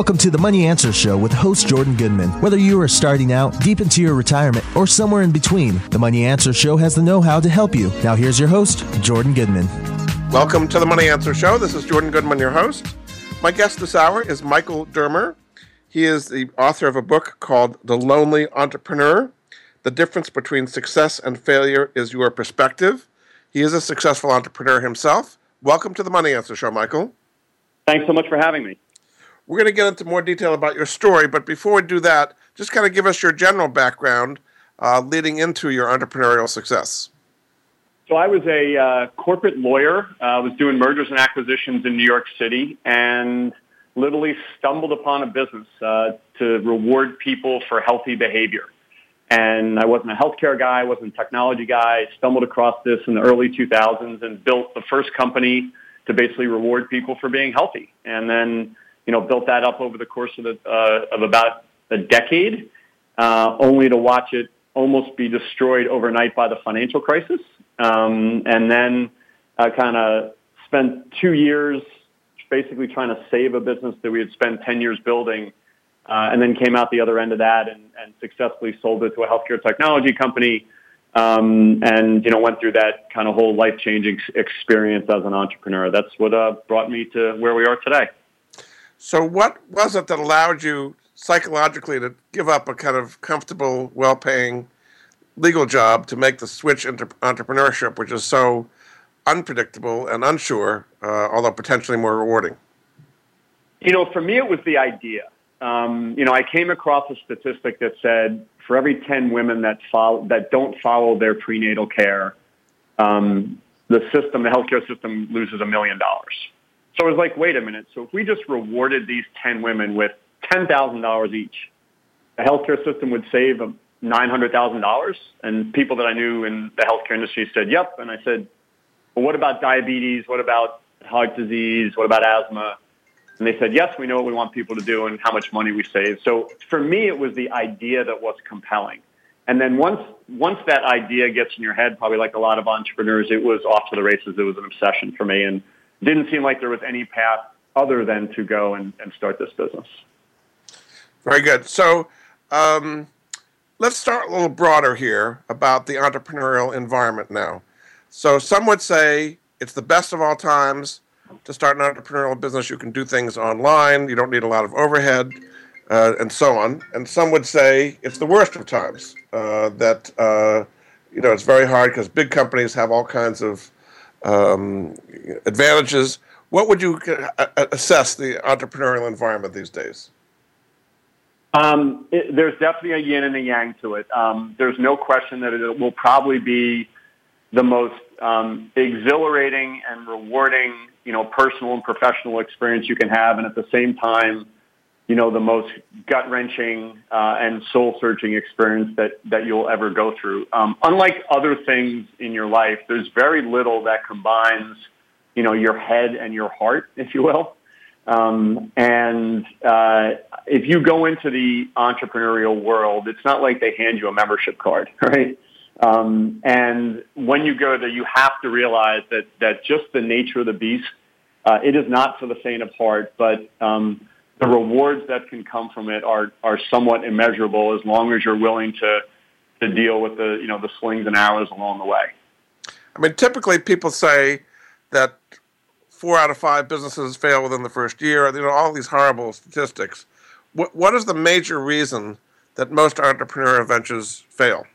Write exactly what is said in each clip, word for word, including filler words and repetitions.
Welcome to the Money Answer Show with host Jordan Goodman. Whether you are starting out, deep into your retirement, or somewhere in between, the Money Answer Show has the know-how to help you. Now here's your host, Jordan Goodman. Welcome to the Money Answer Show. This is Jordan Goodman, your host. My guest this hour is Michael Dermer. He is the author of a book called The Lonely Entrepreneur. The difference between success and failure is your perspective. He is a successful entrepreneur himself. Welcome to the Money Answer Show, Michael. Thanks so much for having me. We're going to get into more detail about your story, but before we do that, just kind of give us your general background uh, leading into your entrepreneurial success. So I was a uh, corporate lawyer. I uh, was doing mergers and acquisitions in New York City and literally stumbled upon a business uh, to reward people for healthy behavior. And I wasn't a healthcare guy, I wasn't a technology guy. I stumbled across this in the early two thousands and built the first company to basically reward people for being healthy. And then, you know, built that up over the course of, the, uh, of about a decade, uh, only to watch it almost be destroyed overnight by the financial crisis. Um, and then I kind of spent two years basically trying to save a business that we had spent ten years building. Uh, and then came out the other end of that and, and successfully sold it to a healthcare technology company, um, and, you know, went through that kind of whole life-changing experience as an entrepreneur. That's what uh, brought me to where we are today. So what was it that allowed you psychologically to give up a kind of comfortable, well-paying legal job to make the switch into entrepreneurship, which is so unpredictable and unsure, uh, although potentially more rewarding? You know, for me, it was the idea. Um, you know, I came across a statistic that said for every ten women that follow, that don't follow their prenatal care, um, the system, the healthcare system loses a million dollars. So I was like, wait a minute. So if we just rewarded these ten women with ten thousand dollars each, the healthcare system would save nine hundred thousand dollars. And people that I knew in the healthcare industry said, yep. And I said, well, what about diabetes? What about heart disease? What about asthma? And they said, yes, we know what we want people to do and how much money we save. So for me, it was the idea that was compelling. And then once once that idea gets in your head, probably like a lot of entrepreneurs, it was off to the races. It was an obsession for me and didn't seem like there was any path other than to go and, and start this business. Very good. So um, let's start a little broader here about the entrepreneurial environment now. So some would say it's the best of all times to start an entrepreneurial business. You can do things online. You don't need a lot of overhead, uh, and so on. And some would say it's the worst of times, uh, that, uh, you know, it's very hard because big companies have all kinds of um, advantages. What would you uh, assess the entrepreneurial environment these days? Um, it, there's definitely a yin and a yang to it. Um, there's no question that it will probably be the most um, exhilarating and rewarding, you know, personal and professional experience you can have. And at the same time, you know, the most gut-wrenching uh, and soul-searching experience that, that you'll ever go through. Um, unlike other things in your life, there's very little that combines, you know, your head and your heart, if you will. Um, and uh, if you go into the entrepreneurial world, it's not like they hand you a membership card, right? Um, and when you go there, you have to realize that, that just the nature of the beast, uh, it is not for the faint of heart, but um, the rewards that can come from it are, are somewhat immeasurable as long as you're willing to, to deal with the, you know, the slings and arrows along the way. I mean, typically people say that four out of five businesses fail within the first year, you know, all these horrible statistics. What, what is the major reason that most entrepreneurial ventures fail?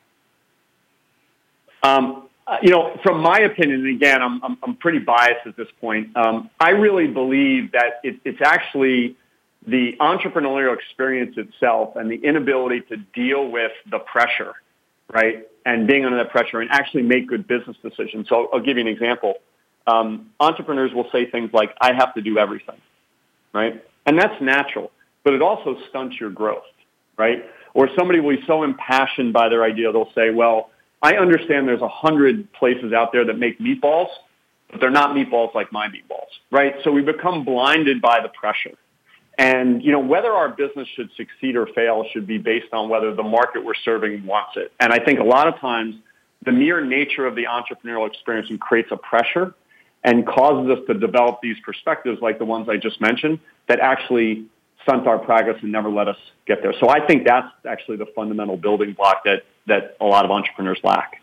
Um, you know, from my opinion, and again, I'm, I'm, I'm pretty biased at this point, um, I really believe that it, it's actually the entrepreneurial experience itself and the inability to deal with the pressure, right, and being under that pressure and actually make good business decisions. So I'll, I'll give you an example. Um, entrepreneurs will say things like, I have to do everything, right? And that's natural, but it also stunts your growth, right? Or somebody will be so impassioned by their idea, they'll say, well, I understand there's a hundred places out there that make meatballs, but they're not meatballs like my meatballs, right? So we become blinded by the pressure. And, you know, whether our business should succeed or fail should be based on whether the market we're serving wants it. And I think a lot of times the mere nature of the entrepreneurial experience creates a pressure and causes us to develop these perspectives like the ones I just mentioned that actually stunt our progress and never let us get there. So I think that's actually the fundamental building block that, that a lot of entrepreneurs lack.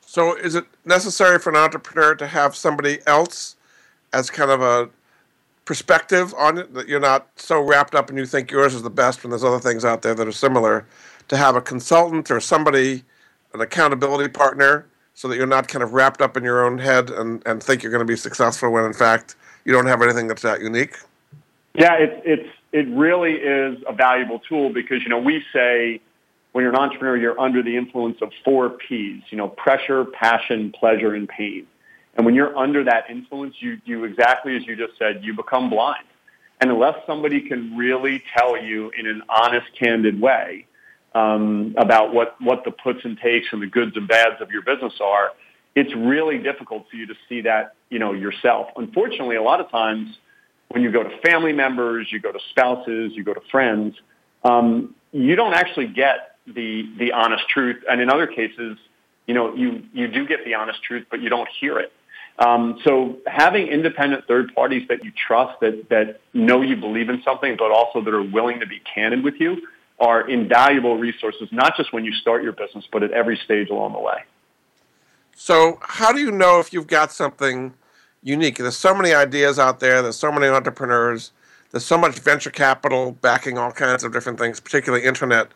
So is it necessary for an entrepreneur to have somebody else as kind of a perspective on it, that you're not so wrapped up and you think yours is the best when there's other things out there that are similar, to have a consultant or somebody, an accountability partner, so that you're not kind of wrapped up in your own head and, and think you're going to be successful when, in fact, you don't have anything that's that unique? Yeah, it, it's it really is a valuable tool because, you know, we say when you're an entrepreneur, you're under the influence of four Ps, you know, pressure, passion, pleasure, and pain. And when you're under that influence, you you exactly as you just said, you become blind. And unless somebody can really tell you in an honest, candid way um, about what, what the puts and takes and the goods and bads of your business are, it's really difficult for you to see that, you know, yourself. Unfortunately, a lot of times when you go to family members, you go to spouses, you go to friends, um, you don't actually get the the honest truth. And in other cases, you know, you, you do get the honest truth, but you don't hear it. Um, so having independent third parties that you trust, that, that know you believe in something, but also that are willing to be candid with you, are invaluable resources, not just when you start your business, but at every stage along the way. So how do you know if you've got something unique? There's so many ideas out there. There's so many entrepreneurs. There's so much venture capital backing all kinds of different things, particularly internet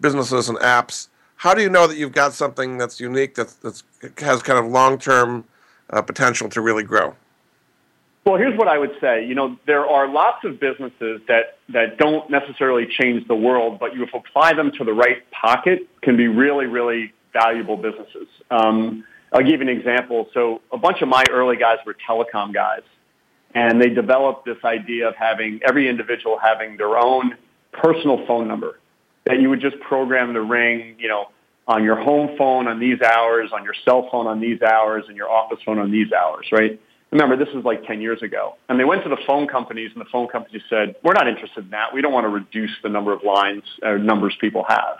businesses and apps. How do you know that you've got something that's unique, that that's, has kind of long-term Uh, potential to really grow? Well, here's what I would say. You know, there are lots of businesses that, that don't necessarily change the world, but you, if apply them to the right pocket, can be really, really valuable businesses. Um, I'll give you an example. So a bunch of my early guys were telecom guys, and they developed this idea of having every individual having their own personal phone number that you would just program to ring, you know, on your home phone on these hours, on your cell phone on these hours, and your office phone on these hours, right? Remember, this was like ten years ago. And they went to the phone companies, and the phone companies said, we're not interested in that. We don't want to reduce the number of lines or numbers people have.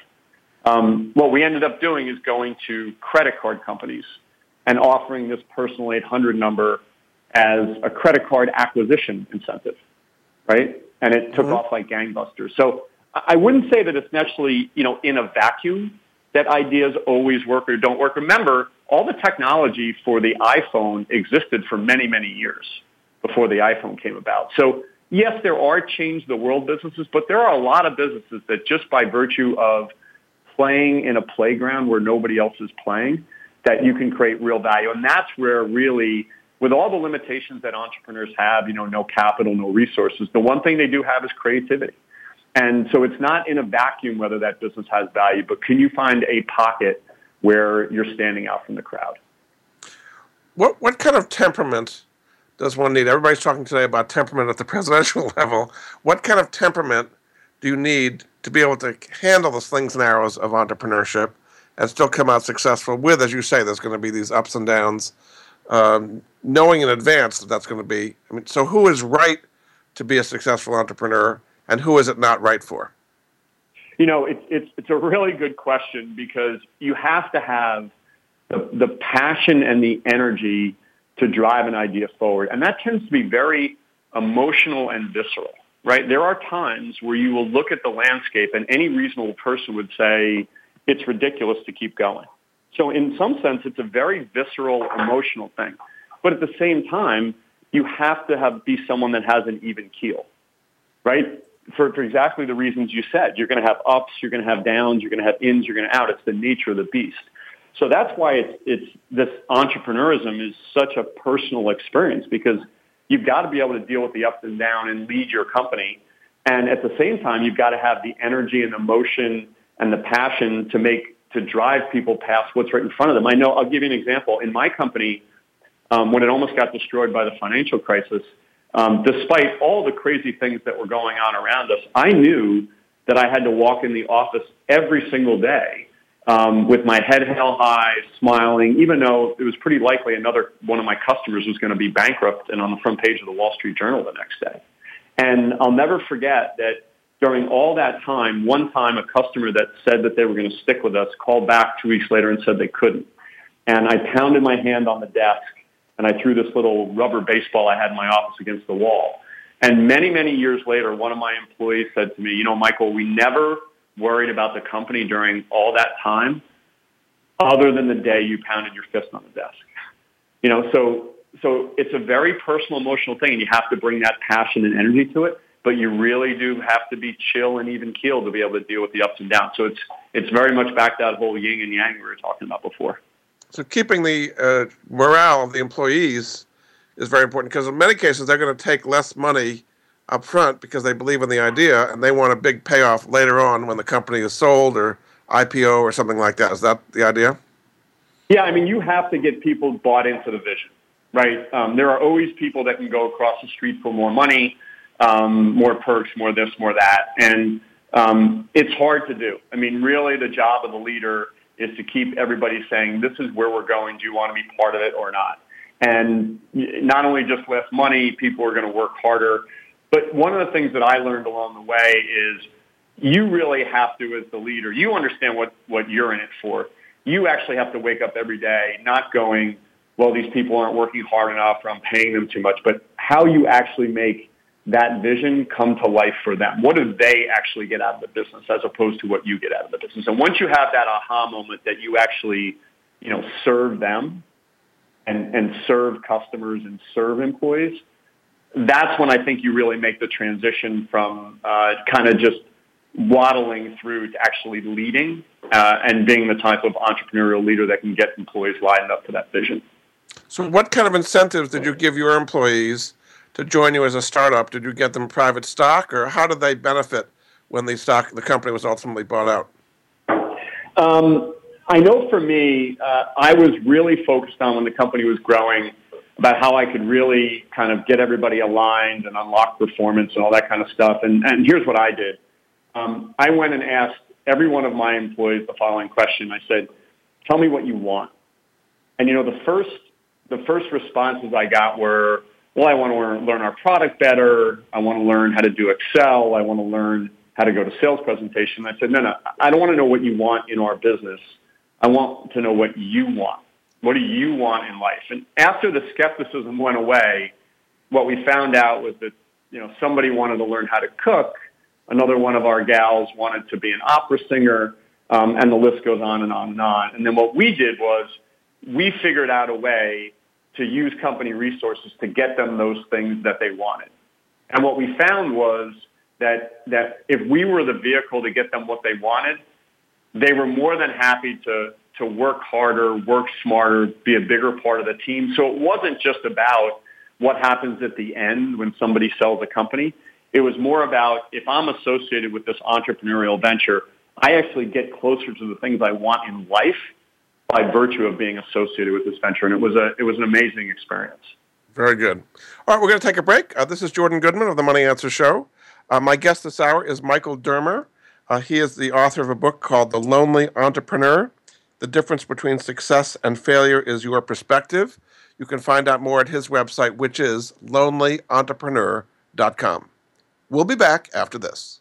Um, what we ended up doing is going to credit card companies and offering this personal eight hundred number as a credit card acquisition incentive, right? And it took mm-hmm. off like gangbusters. So I wouldn't say that it's naturally, you know, in a vacuum that ideas always work or don't work. Remember, all the technology for the iPhone existed for many, many years before the iPhone came about. So, yes, there are change-the-world businesses, but there are a lot of businesses that just by virtue of playing in a playground where nobody else is playing, that you can create real value. And that's where really, with all the limitations that entrepreneurs have, you know, no capital, no resources, the one thing they do have is creativity. And so it's not in a vacuum whether that business has value, but can you find a pocket where you're standing out from the crowd? What what kind of temperament does one need? Everybody's talking today about temperament at the presidential level. What kind of temperament do you need to be able to handle the slings and arrows of entrepreneurship and still come out successful with, as you say, there's going to be these ups and downs, um, knowing in advance that that's going to be. I mean, so who is right to be a successful entrepreneur? And who is it not right for? You know, it's it's it's a really good question because you have to have the, the passion and the energy to drive an idea forward. And that tends to be very emotional and visceral, right? There are times where you will look at the landscape and any reasonable person would say it's ridiculous to keep going. So in some sense, it's a very visceral, emotional thing. But at the same time, you have to have be someone that has an even keel, right? For, for exactly the reasons you said. You're going to have ups, you're going to have downs, you're going to have ins, you're going to out. It's the nature of the beast. So that's why it's, it's this entrepreneurism is such a personal experience because you've got to be able to deal with the up and down and lead your company. And at the same time, you've got to have the energy and emotion and the passion to make, to drive people past what's right in front of them. I know, I'll give you an example. In my company, um, when it almost got destroyed by the financial crisis, Um, despite all the crazy things that were going on around us, I knew that I had to walk in the office every single day um, with my head held high, smiling, even though it was pretty likely another one of my customers was going to be bankrupt and on the front page of the Wall Street Journal the next day. And I'll never forget that during all that time, one time a customer that said that they were going to stick with us called back two weeks later and said they couldn't. And I pounded my hand on the desk, and I threw this little rubber baseball I had in my office against the wall. And many, many years later, one of my employees said to me, you know, Michael, we never worried about the company during all that time other than the day you pounded your fist on the desk. You know, so so it's a very personal, emotional thing, and you have to bring that passion and energy to it, but you really do have to be chill and even-keeled to be able to deal with the ups and downs. So it's it's very much back that whole yin and yang we were talking about before. So keeping the uh, morale of the employees is very important, because in many cases they're going to take less money up front because they believe in the idea and they want a big payoff later on when the company is sold or I P O or something like that. Is that the idea? Yeah, I mean, you have to get people bought into the vision, right? Um, there are always people that can go across the street for more money, um, more perks, more this, more that. And um, it's hard to do. I mean, really the job of the leader is to keep everybody saying, this is where we're going. Do you want to be part of it or not? And not only just less money, people are going to work harder. But one of the things that I learned along the way is you really have to, as the leader, you understand what, what you're in it for. You actually have to wake up every day not going, well, these people aren't working hard enough or I'm paying them too much, but how you actually make that vision come to life for them. What do they actually get out of the business as opposed to what you get out of the business? And once you have that aha moment that you actually, you know, serve them and, and serve customers and serve employees, that's when I think you really make the transition from uh, kind of just waddling through to actually leading uh, and being the type of entrepreneurial leader that can get employees lined up to that vision. So what kind of incentives did you give your employees to join you as a startup? Did you get them private stock, or how did they benefit when the stock, the company was ultimately bought out? Um, I know for me, uh, I was really focused on when the company was growing about how I could really kind of get everybody aligned and unlock performance and all that kind of stuff. And, and here's what I did. Um, I went and asked every one of my employees the following question. I said, tell me what you want. And, you know, the first the first responses I got were, well, I want to learn our product better. I want to learn how to do Excel. I want to learn how to go to sales presentation. I said, no, no, I don't want to know what you want in our business. I want to know what you want. What do you want in life? And after the skepticism went away, what we found out was that, you know, somebody wanted to learn how to cook. Another one of our gals wanted to be an opera singer, um, and the list goes on and on and on. And then what we did was we figured out a way to use company resources to get them those things that they wanted. And what we found was that that if we were the vehicle to get them what they wanted, they were more than happy to, to work harder, work smarter, be a bigger part of the team. So it wasn't just about what happens at the end when somebody sells a company. It was more about, if I'm associated with this entrepreneurial venture, I actually get closer to the things I want in life by virtue of being associated with this venture. And it was a it was an amazing experience. Very good. All right, we're going to take a break. Uh, this is Jordan Goodman of the Money Answer Show. Uh, my guest this hour is Michael Dermer. Uh, he is the author of a book called The Lonely Entrepreneur. The difference between success and failure is your perspective. You can find out more at his website, which is lonely entrepreneur dot com. We'll be back after this.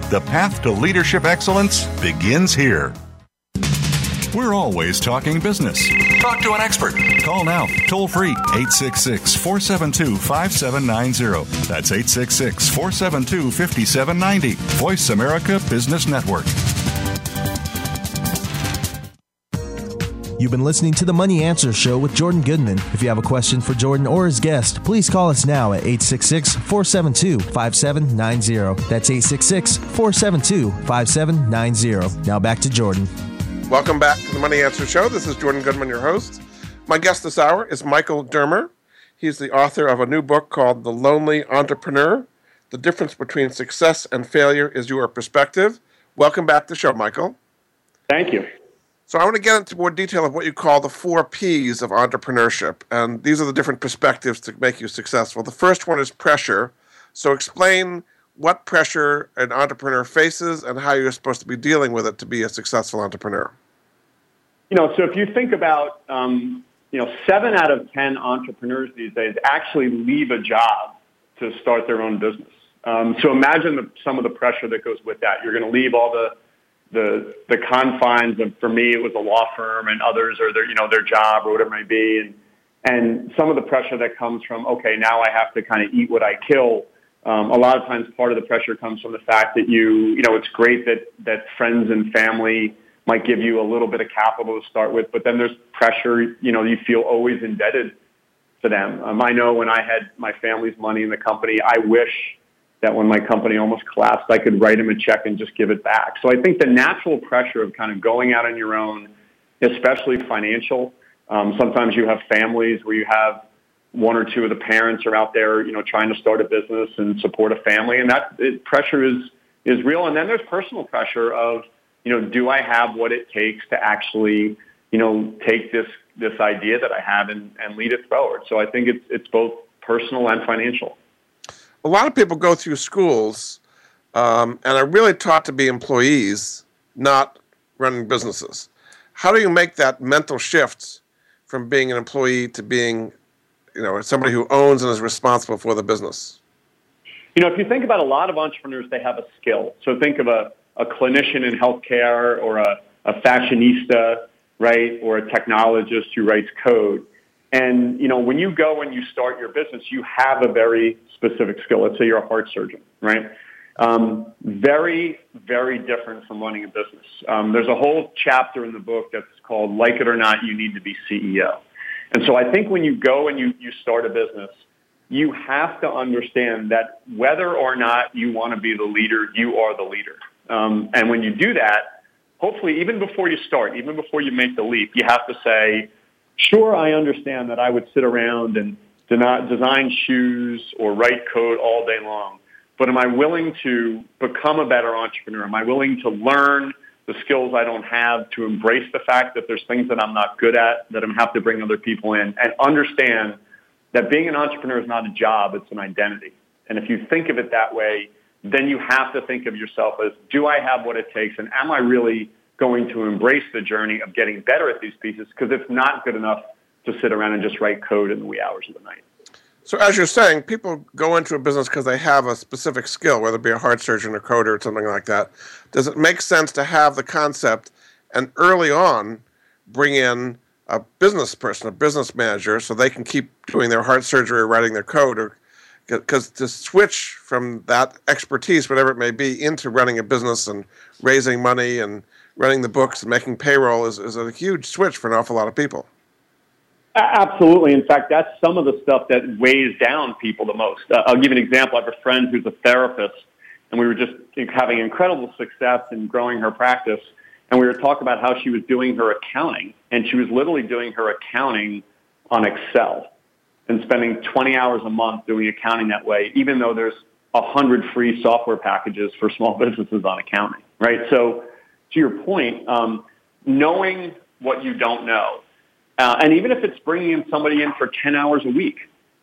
The path to leadership excellence begins here. We're always talking business. Talk to an expert. Call now, toll free, eight six six, four seven two, five seven nine zero. That's eight six six, four seven two, five seven nine zero. Voice America Business Network. You've been listening to The Money Answer Show with Jordan Goodman. If you have a question for Jordan or his guest, please call us now at eight six six, four seven two, five seven nine zero. That's eight six six, four seven two, five seven nine zero. Now back to Jordan. Welcome back to The Money Answer Show. This is Jordan Goodman, your host. My guest this hour is Michael Dermer. He's the author of a new book called The Lonely Entrepreneur. The difference between success and failure is your perspective. Welcome back to the show, Michael. Thank you. So I want to get into more detail of what you call the four P's of entrepreneurship, and these are the different perspectives to make you successful. The first one is pressure. So explain what pressure an entrepreneur faces and how you're supposed to be dealing with it to be a successful entrepreneur. You know, so if you think about, um, you know, seven out of ten entrepreneurs these days actually leave a job to start their own business. Um, so imagine the, some of the pressure that goes with that. You're going to leave all the the the confines of, for me, it was a law firm, and others or their, you know, their job or whatever it may be. And, and some of the pressure that comes from, okay, now I have to kind of eat what I kill. Um, a lot of times part of the pressure comes from the fact that you, you know, it's great that, that friends and family might give you a little bit of capital to start with, but then there's pressure, you know, you feel always indebted to them. Um, I know when I had my family's money in the company, I wish that when my company almost collapsed, I could write him a check and just give it back. So I think the natural pressure of kind of going out on your own, especially financial, um, sometimes you have families where you have one or two of the parents are out there, you know, trying to start a business and support a family, and that it, pressure is is real. And then there's personal pressure of, you know, do I have what it takes to actually, you know, take this this idea that I have and, and lead it forward? So I think it's it's both personal and financial. A lot of people go through schools um, and are really taught to be employees, not running businesses. How do you make that mental shift from being an employee to being, you know, somebody who owns and is responsible for the business? You know, if you think about a lot of entrepreneurs, they have a skill. So think of a, a clinician in healthcare or a, a fashionista, right, or a technologist who writes code. And, you know, when you go and you start your business, you have a very specific skill. Let's say you're a heart surgeon, right? Um, very, very different from running a business. Um, there's a whole chapter in the book that's called Like It or Not, You Need to Be C E O. And so I think when you go and you, you start a business, you have to understand that whether or not you want to be the leader, you are the leader. Um, and when you do that, hopefully, even before you start, even before you make the leap, you have to say, sure, I understand that I would sit around and design shoes or write code all day long, but am I willing to become a better entrepreneur? Am I willing to learn the skills I don't have, to embrace the fact that there's things that I'm not good at, that I'm going to have to bring other people in, and understand that being an entrepreneur is not a job, it's an identity. And if you think of it that way, then you have to think of yourself as, do I have what it takes, and am I really going to embrace the journey of getting better at these pieces, because it's not good enough to sit around and just write code in the wee hours of the night. So as you're saying, people go into a business because they have a specific skill, whether it be a heart surgeon or coder or something like that. Does it make sense to have the concept and early on bring in a business person, a business manager, so they can keep doing their heart surgery or writing their code? Or because to switch from that expertise, whatever it may be, into running a business and raising money and running the books and making payroll is, is a huge switch for an awful lot of people. Absolutely. In fact, that's some of the stuff that weighs down people the most. Uh, I'll give you an example. I have a friend who's a therapist, and we were just having incredible success in growing her practice, and we were talking about how she was doing her accounting, and she was literally doing her accounting on Excel and spending twenty hours a month doing accounting that way, even though there's one hundred free software packages for small businesses on accounting, right? So to your point, um, knowing what you don't know, uh, and even if it's bringing in somebody in for ten hours a week,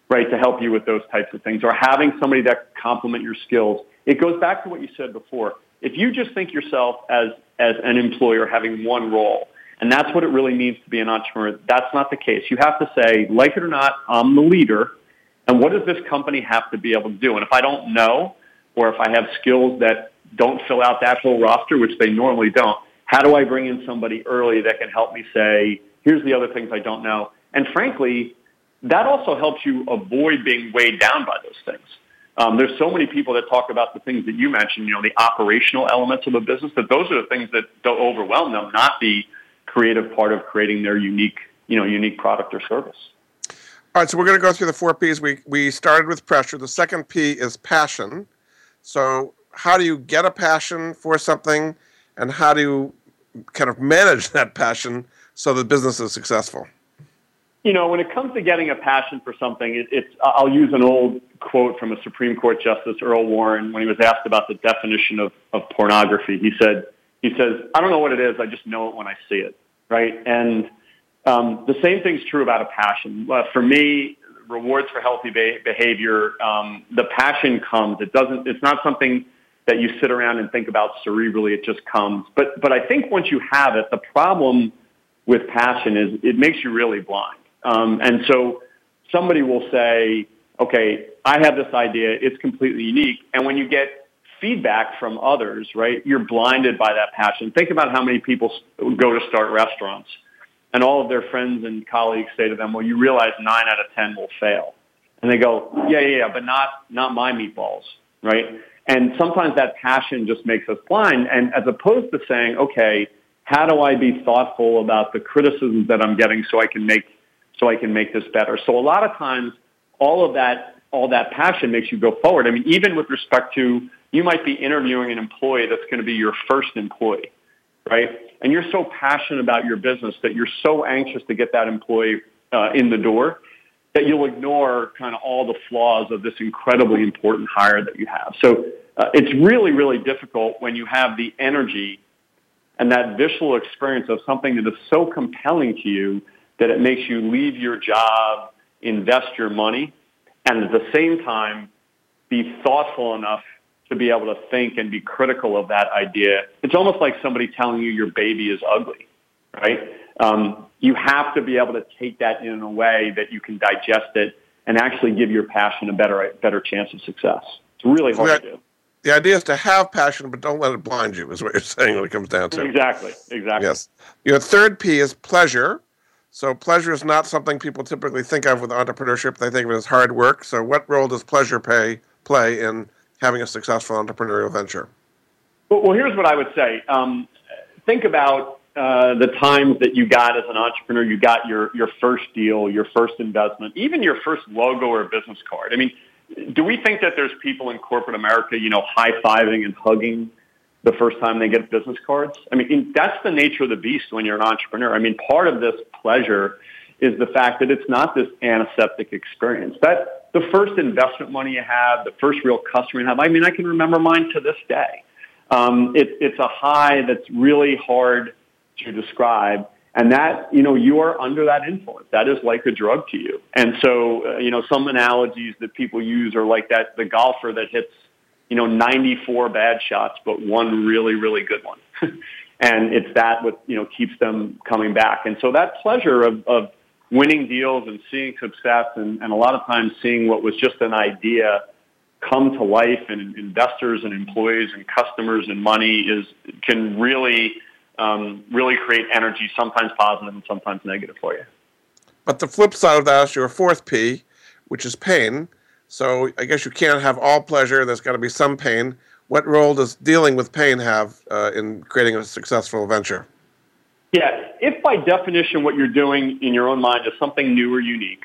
right, to help you with those types of things, or having somebody that complement your skills, it goes back to what you said before. If you just think yourself as, as an employer having one role, and that's what it really means to be an entrepreneur, that's not the case. You have to say, like it or not, I'm the leader, and what does this company have to be able to do? And if I don't know, or if I have skills that don't fill out that whole roster, which they normally don't, How do I bring in somebody early that can help me say, here's the other things I don't know? And frankly, that also helps you avoid being weighed down by those things. Um, there's so many people that talk about the things that you mentioned, you know, the operational elements of a business, that those are the things that don't overwhelm them, not the creative part of creating their unique, you know, unique product or service. All right, so we're going to go through the four P's. We we started with pressure. The second P is passion. So how do you get a passion for something, and how do you kind of manage that passion so the business is successful? You know, when it comes to getting a passion for something, it, it's, I'll use an old quote from a Supreme Court Justice, Earl Warren, when he was asked about the definition of, of pornography. He said, he says, I don't know what it is. I just know it when I see it, right? And um, the same thing's true about a passion. Uh, for me, rewards for healthy be- behavior, um, the passion comes. It doesn't, it's not something that you sit around and think about cerebrally. It just comes. But, but I think once you have it, the problem with passion is it makes you really blind. Um, and so somebody will say, okay, I have this idea. It's completely unique. And when you get feedback from others, right, you're blinded by that passion. Think about how many people go to start restaurants, and all of their friends and colleagues say to them, well, you realize nine out of ten will fail. And they go, yeah, yeah, yeah, but not, not my meatballs, right? And sometimes that passion just makes us blind. And as opposed to saying, okay, how do I be thoughtful about the criticisms that I'm getting so I can make so I can make this better? So a lot of times, all of that, all that passion makes you go forward. I mean, even with respect to, you might be interviewing an employee that's going to be your first employee, right? And you're so passionate about your business that you're so anxious to get that employee uh, in the door that you'll ignore kind of all the flaws of this incredibly important hire that you have. So uh, it's really, really difficult when you have the energy and that visual experience of something that is so compelling to you that it makes you leave your job, invest your money, and at the same time be thoughtful enough to be able to think and be critical of that idea. It's almost like somebody telling you your baby is ugly, right? Um, you have to be able to take that in a way that you can digest it and actually give your passion a better a better chance of success. It's really hard that, to do. The idea is to have passion, but don't let it blind you, is what you're saying when it comes down to. Exactly, exactly. Yes. Your third P is pleasure. So pleasure is not something people typically think of with entrepreneurship. They think of it as hard work. So what role does pleasure pay, play in having a successful entrepreneurial venture? Well, here's what I would say. Um, think about uh, the times that you got as an entrepreneur, you got your, your first deal, your first investment, even your first logo or business card. I mean, do we think that there's people in corporate America, you know, high-fiving and hugging the first time they get business cards? I mean, that's the nature of the beast when you're an entrepreneur. I mean, part of this pleasure is the fact that it's not this antiseptic experience. That the first investment money you have, the first real customer you have, I mean, I can remember mine to this day. Um, it, it's a high that's really hard to describe. And that, you know, you are under that influence. That is like a drug to you. And so, uh, you know, some analogies that people use are like that, the golfer that hits, you know, ninety-four bad shots, but one really, really good one. And it's that what, you know, keeps them coming back. And so that pleasure of, of winning deals and seeing success and, and a lot of times seeing what was just an idea come to life, and investors and employees and customers and money is can really, um, really create energy, sometimes positive and sometimes negative for you. But the flip side of that is your fourth P, which is pain. So I guess you can't have all pleasure. There's got to be some pain. What role does dealing with pain have uh, in creating a successful venture? Yeah, if by definition what you're doing in your own mind is something new or unique,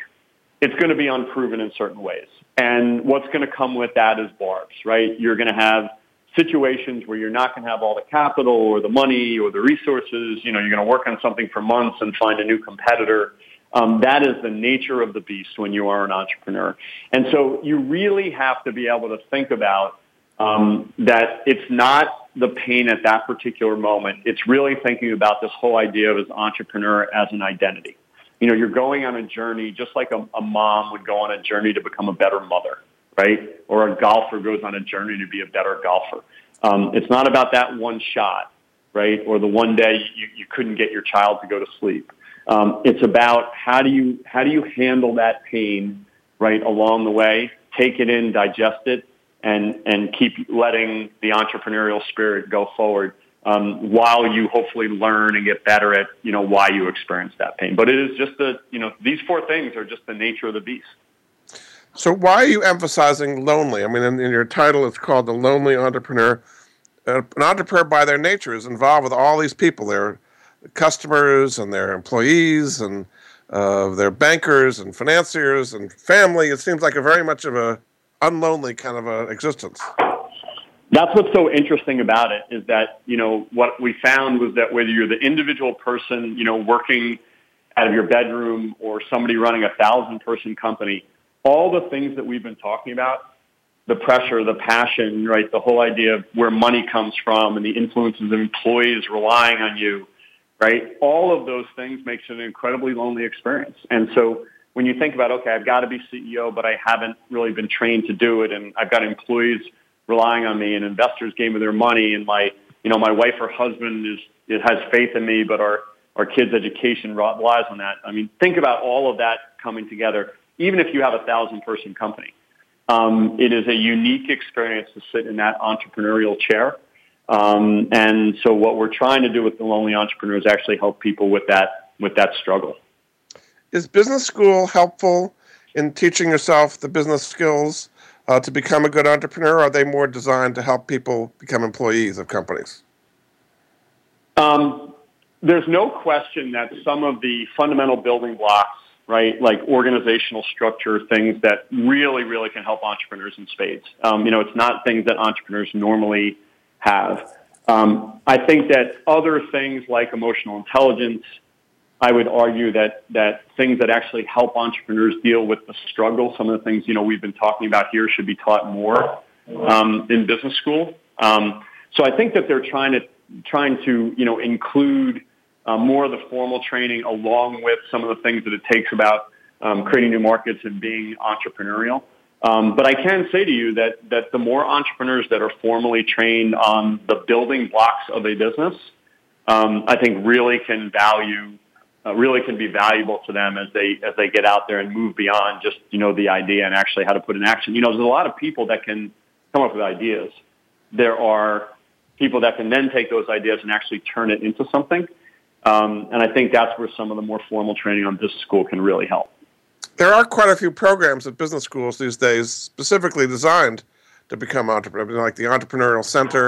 it's going to be unproven in certain ways. And what's going to come with that is barbs, right? You're going to have situations where you're not going to have all the capital or the money or the resources. You know, you're going to work on something for months and find a new competitor. Um, that is the nature of the beast when you are an entrepreneur. And so you really have to be able to think about um, that it's not the pain at that particular moment. It's really thinking about this whole idea of as entrepreneur as an identity. You know, you're going on a journey just like a, a mom would go on a journey to become a better mother, right? Or a golfer goes on a journey to be a better golfer. Um, it's not about that one shot, right? Or the one day you, you couldn't get your child to go to sleep. Um, it's about how do you how do you handle that pain right along the way, take it in, digest it, and and keep letting the entrepreneurial spirit go forward um, while you hopefully learn and get better at, you know, why you experience that pain. But it is just the, you know, these four things are just the nature of the beast. So why are you emphasizing lonely? I mean, in, in your title, it's called The Lonely Entrepreneur. Uh, an entrepreneur by their nature is involved with all these people, their customers and their employees and uh, their bankers and financiers and family. It seems like a very much of a unlonely kind of an existence. That's what's so interesting about it is that, you know, what we found was that whether you're the individual person, you know, working out of your bedroom or somebody running a thousand-person company, all the things that we've been talking about, the pressure, the passion, right, the whole idea of where money comes from and the influences of employees relying on you, right, all of those things makes it an incredibly lonely experience. And so when you think about, okay, I've got to be C E O, but I haven't really been trained to do it, and I've got employees relying on me and investors gave me their money, and my, you know, my wife or husband is, it has faith in me, but our, our kids' education relies on that. I mean, think about all of that coming together. Even if you have a thousand-person company, um, it is a unique experience to sit in that entrepreneurial chair. Um, and so, what we're trying to do with The Lonely Entrepreneur is actually help people with that with that struggle. Is business school helpful in teaching yourself the business skills uh, to become a good entrepreneur? Or are they more designed to help people become employees of companies? Um, there's no question that some of the fundamental building blocks, right, like organizational structure, things that really, really can help entrepreneurs in spades. Um, you know, it's not things that entrepreneurs normally have. Um, I think that other things like emotional intelligence, I would argue that that things that actually help entrepreneurs deal with the struggle, some of the things, you know, we've been talking about here should be taught more um, in business school. Um, so I think that they're trying to, trying to, you know, include Uh, more of the formal training along with some of the things that it takes about um, creating new markets and being entrepreneurial. Um, but I can say to you that that the more entrepreneurs that are formally trained on the building blocks of a business, um, I think really can value, uh, really can be valuable to them as they as they get out there and move beyond just, you know, the idea and actually how to put in action. You know, there's a lot of people that can come up with ideas. There are people that can then take those ideas and actually turn it into something. Um, and I think that's where some of the more formal training on business school can really help. There are quite a few programs at business schools these days specifically designed to become entrepreneurs, like the Entrepreneurial Center.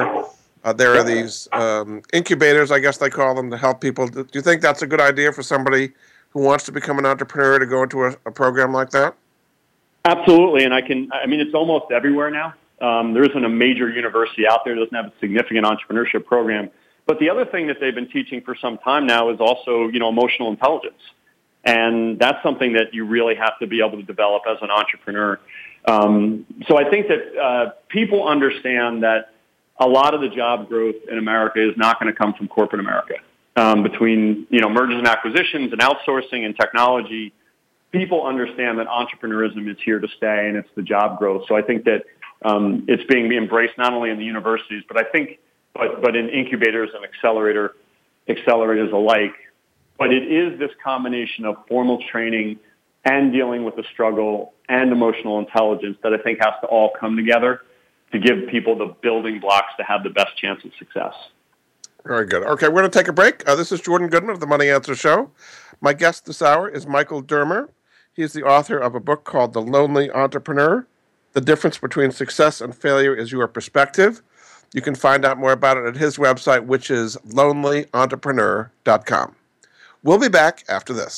Uh, there are these um, incubators, I guess they call them, to help people. Do you think that's a good idea for somebody who wants to become an entrepreneur to go into a, a program like that? Absolutely. And I can, I mean, it's almost everywhere now. Um, there isn't a major university out there that doesn't have a significant entrepreneurship program. But the other thing that they've been teaching for some time now is also, you know, emotional intelligence. And that's something that you really have to be able to develop as an entrepreneur. Um, so I think that uh, people understand that a lot of the job growth in America is not going to come from corporate America. Um, between, you know, mergers and acquisitions and outsourcing and technology, people understand that entrepreneurism is here to stay and it's the job growth. So I think that um, it's being embraced not only in the universities, but I think But, but in incubators and accelerator accelerators alike. But it is this combination of formal training and dealing with the struggle and emotional intelligence that I think has to all come together to give people the building blocks to have the best chance of success. Very good. Okay, we're going to take a break. Uh, this is Jordan Goodman of The Money Answer Show. My guest this hour is Michael Dermer. He's the author of a book called The Lonely Entrepreneur. The difference between success and failure is your perspective. You can find out more about it at his website, which is lonely entrepreneur dot com. We'll be back after this.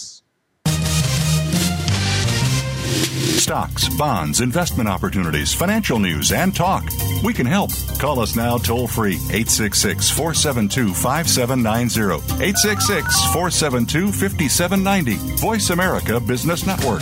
Stocks, bonds, investment opportunities, financial news, and talk. We can help. Call us now toll-free, eight six six, four seven two, five seven nine zero, eight six six, four seven two, five seven nine zero. Voice America Business Network.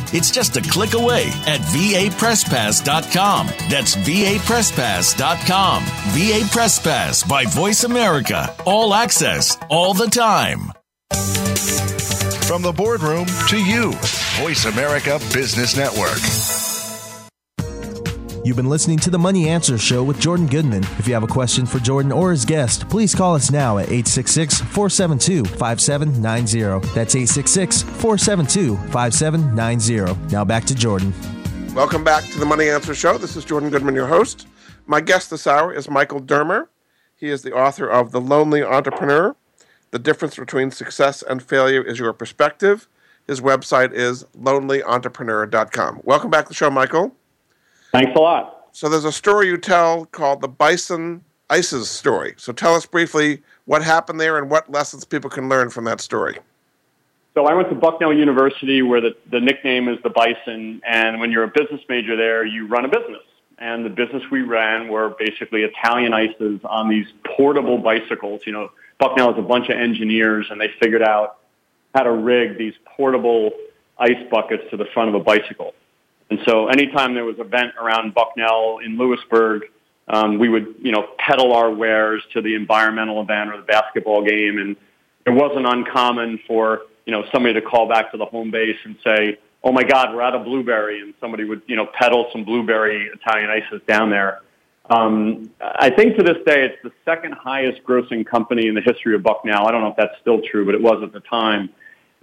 It's just a click away at v a press pass dot com. That's v a press pass dot com. V A Press Pass by Voice America. All access, all the time. From the boardroom to you, Voice America Business Network. You've been listening to The Money Answer Show with Jordan Goodman. If you have a question for Jordan or his guest, please call us now at eight six six, four seven two, five seven nine zero. That's eight six six, four seven two, five seven nine zero. Now back to Jordan. Welcome back to The Money Answer Show. This is Jordan Goodman, your host. My guest this hour is Michael Dermer. He is the author of The Lonely Entrepreneur. The difference between success and failure is your perspective. His website is lonely entrepreneur dot com. Welcome back to the show, Michael. Thanks a lot. So there's a story you tell called the Bison Ices story. So tell us briefly what happened there and what lessons people can learn from that story. So I went to Bucknell University, where the, the nickname is the Bison, and when you're a business major there, you run a business. And the business we ran were basically Italian ices on these portable bicycles. You know, Bucknell has a bunch of engineers, and they figured out how to rig these portable ice buckets to the front of a bicycle. And so anytime there was an event around Bucknell in Lewisburg, um, we would, you know, pedal our wares to the environmental event or the basketball game. And it wasn't uncommon for, you know, somebody to call back to the home base and say, oh, my God, we're out of blueberry. And somebody would, you know, pedal some blueberry Italian ices down there. Um, I think to this day it's the second highest grossing company in the history of Bucknell. I don't know if that's still true, but it was at the time.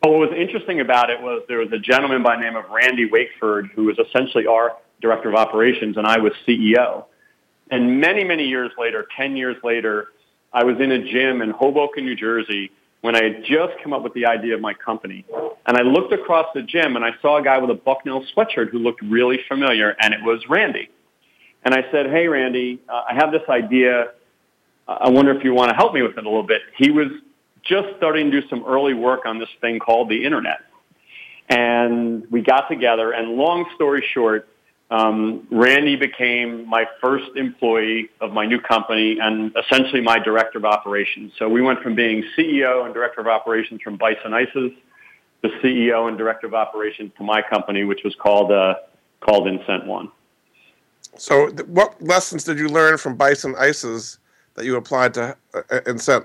But what was interesting about it was there was a gentleman by the name of Randy Wakeford, who was essentially our director of operations, and I was C E O. And many, many years later, ten years later, I was in a gym in Hoboken, New Jersey, when I had just come up with the idea of my company. And I looked across the gym, and I saw a guy with a Bucknell sweatshirt who looked really familiar, and it was Randy. And I said, hey, Randy, uh, I have this idea. Uh, I wonder if you want to help me with it a little bit. He was just starting to do some early work on this thing called the Internet. And we got together, and long story short, um, Randy became my first employee of my new company and essentially my director of operations. So we went from being C E O and director of operations from Bison Ices to C E O and director of operations to my company, which was called uh, called Incent One. So th- what lessons did you learn from Bison Ices that you applied to uh, Incent?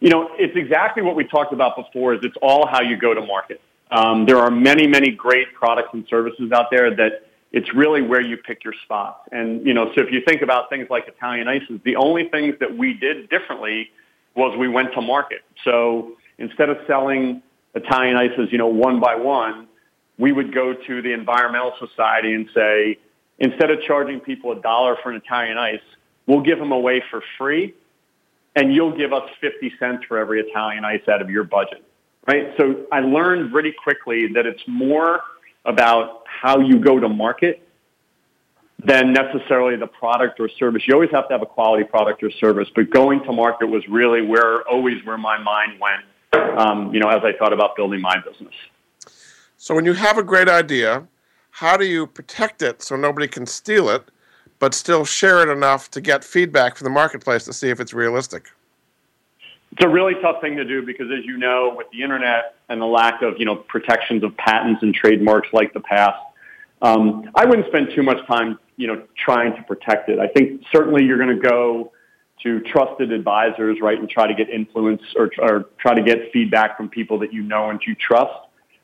You know, it's exactly what we talked about before, is it's all how you go to market. Um, there are many, many great products and services out there that it's really where you pick your spots. And, you know, so if you think about things like Italian ices, the only things that we did differently was we went to market. So instead of selling Italian ices, you know, one by one, we would go to the Environmental Society and say, instead of charging people a dollar for an Italian ice, we'll give them away for free, and you'll give us fifty cents for every Italian ice out of your budget, right? So I learned really quickly that it's more about how you go to market than necessarily the product or service. You always have to have a quality product or service, but going to market was really where always where my mind went, um, you know, as I thought about building my business. So when you have a great idea, how do you protect it so nobody can steal it, but still share it enough to get feedback from the marketplace to see if it's realistic? It's a really tough thing to do because, as you know, with the Internet and the lack of, you know, protections of patents and trademarks like the past, um, I wouldn't spend too much time, you know, trying to protect it. I think certainly you're going to go to trusted advisors, right, and try to get influence or, or try to get feedback from people that you know and you trust.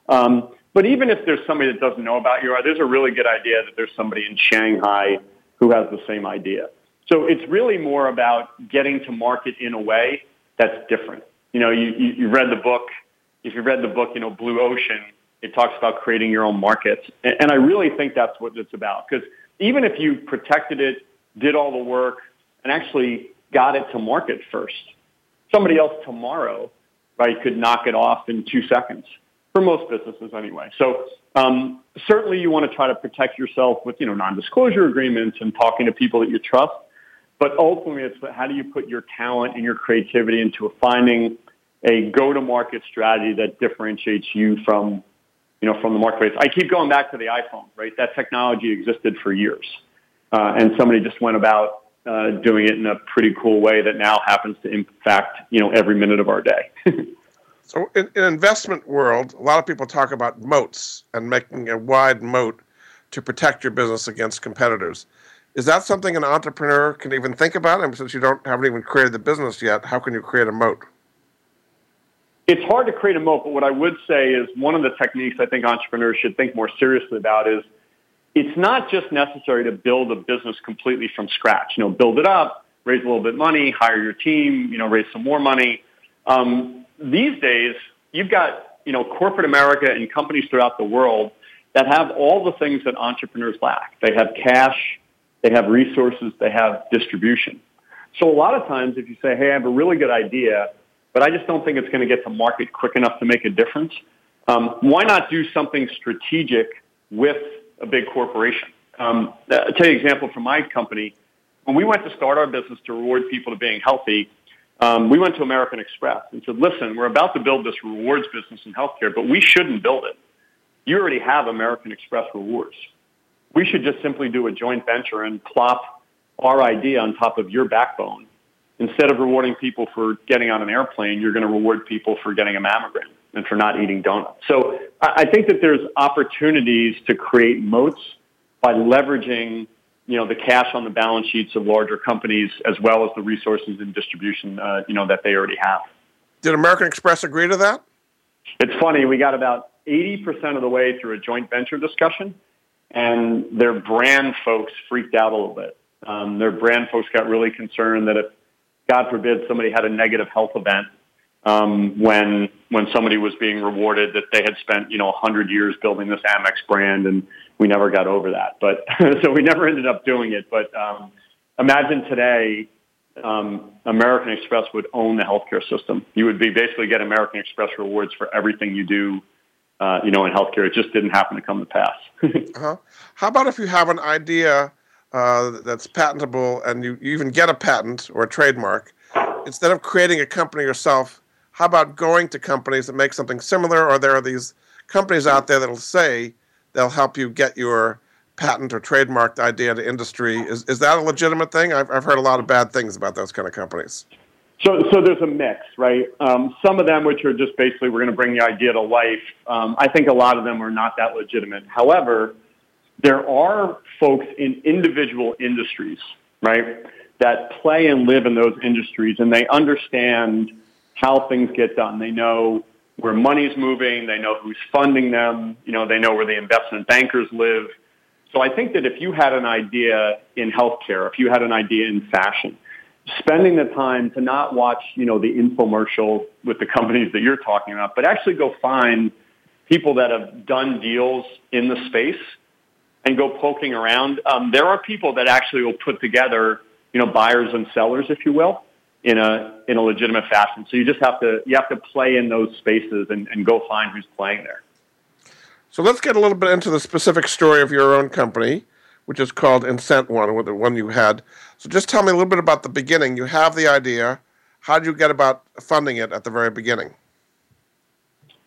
Um, but even if there's somebody that doesn't know about you, there's a really good idea that there's somebody in Shanghai who has the same idea. So it's really more about getting to market in a way that's different. You know, you, you, you read the book. If you read the book, you know, Blue Ocean, it talks about creating your own markets. And, and I really think that's what it's about. Because even if you protected it, did all the work, and actually got it to market first, somebody else tomorrow, right, could knock it off in two seconds, for most businesses anyway. So um, certainly you want to try to protect yourself with, you know, non-disclosure agreements and talking to people that you trust. But ultimately, it's how do you put your talent and your creativity into finding a go-to-market strategy that differentiates you from, you know, from the marketplace. I keep going back to the iPhone, right? That technology existed for years. Uh, and somebody just went about uh, doing it in a pretty cool way that now happens to impact, you know, every minute of our day. So in the investment world, a lot of people talk about moats and making a wide moat to protect your business against competitors. Is that something an entrepreneur can even think about? And since you don't haven't even created the business yet, how can you create a moat? It's hard to create a moat, but what I would say is one of the techniques I think entrepreneurs should think more seriously about is it's not just necessary to build a business completely from scratch. You know, build it up, raise a little bit of money, hire your team, you know, raise some more money. Um, these days, you've got, you know, corporate America and companies throughout the world that have all the things that entrepreneurs lack. They have cash, they have resources, they have distribution. So a lot of times if you say, hey, I have a really good idea, but I just don't think it's going to get to market quick enough to make a difference, um, why not do something strategic with a big corporation? Um, I'll tell you an example from my company. When we went to start our business to reward people to being healthy, Um, we went to American Express and said, listen, we're about to build this rewards business in healthcare, but we shouldn't build it. You already have American Express rewards. We should just simply do a joint venture and plop our idea on top of your backbone. Instead of rewarding people for getting on an airplane, you're going to reward people for getting a mammogram and for not eating donuts. So I think that there's opportunities to create moats by leveraging, you know, the cash on the balance sheets of larger companies as well as the resources and distribution, uh, you know, that they already have. Did American Express agree to that? It's funny. We got about eighty percent of the way through a joint venture discussion, and their brand folks freaked out a little bit. Um, their brand folks got really concerned that if, God forbid, somebody had a negative health event um, when when somebody was being rewarded, that they had spent, you know, one hundred years building this Amex brand, and we never got over that, but so we never ended up doing it. But um, imagine today, um, American Express would own the healthcare system. You would be basically get American Express rewards for everything you do, uh, you know, in healthcare. It just didn't happen to come to pass. uh-huh. How about if you have an idea uh, that's patentable and you, you even get a patent or a trademark, instead of creating a company yourself, how about going to companies that make something similar? Or there are these companies out there that'll say they'll help you get your patent or trademarked idea to industry. Is is that a legitimate thing? I've I've heard a lot of bad things about those kind of companies. So so there's a mix, right? Um, some of them, which are just basically we're going to bring the idea to life, um, I think a lot of them are not that legitimate. However, there are folks in individual industries, right, that play and live in those industries, and they understand how things get done. They know where money's moving, they know who's funding them, you know, they know where the investment bankers live. So I think that if you had an idea in healthcare, if you had an idea in fashion, spending the time to not watch, you know, the infomercial with the companies that you're talking about, but actually go find people that have done deals in the space and go poking around. Um, there are people that actually will put together, you know, buyers and sellers, if you will, in a in a legitimate fashion. So you just have to you have to play in those spaces and, and go find who's playing there. So let's get a little bit into the specific story of your own company, which is called Incent One, the one you had. So just tell me a little bit about the beginning. You have the idea. How did you get about funding it at the very beginning?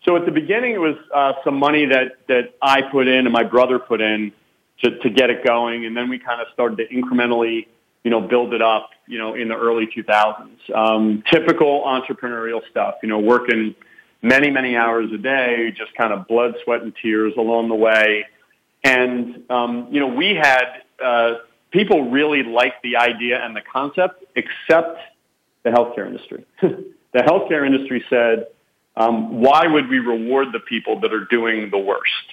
So at the beginning, it was uh, some money that, that I put in and my brother put in to, to get it going, and then we kind of started to incrementally, you know, build it up, you know, in the early two thousands. Um, typical entrepreneurial stuff, you know, working many, many hours a day, just kind of blood, sweat, and tears along the way. And, um, you know, we had uh, people really liked the idea and the concept, except the healthcare industry. The healthcare industry said, um, why would we reward the people that are doing the worst?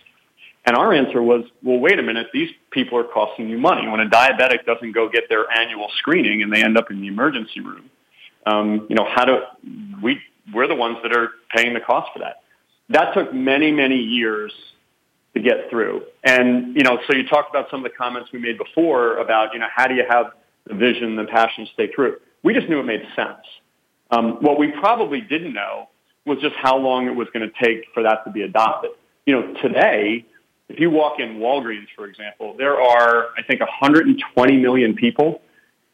And our answer was, well, wait a minute, these people are costing you money. When a diabetic doesn't go get their annual screening and they end up in the emergency room, um, you know, how do we, we're the ones that are paying the cost for that. That took many, many years to get through. And, you know, so you talked about some of the comments we made before about, you know, how do you have the vision and the passion to stay true? We just knew it made sense. Um, what we probably didn't know was just how long it was going to take for that to be adopted. You know, today, if you walk in Walgreens, for example, there are, I think, one hundred twenty million people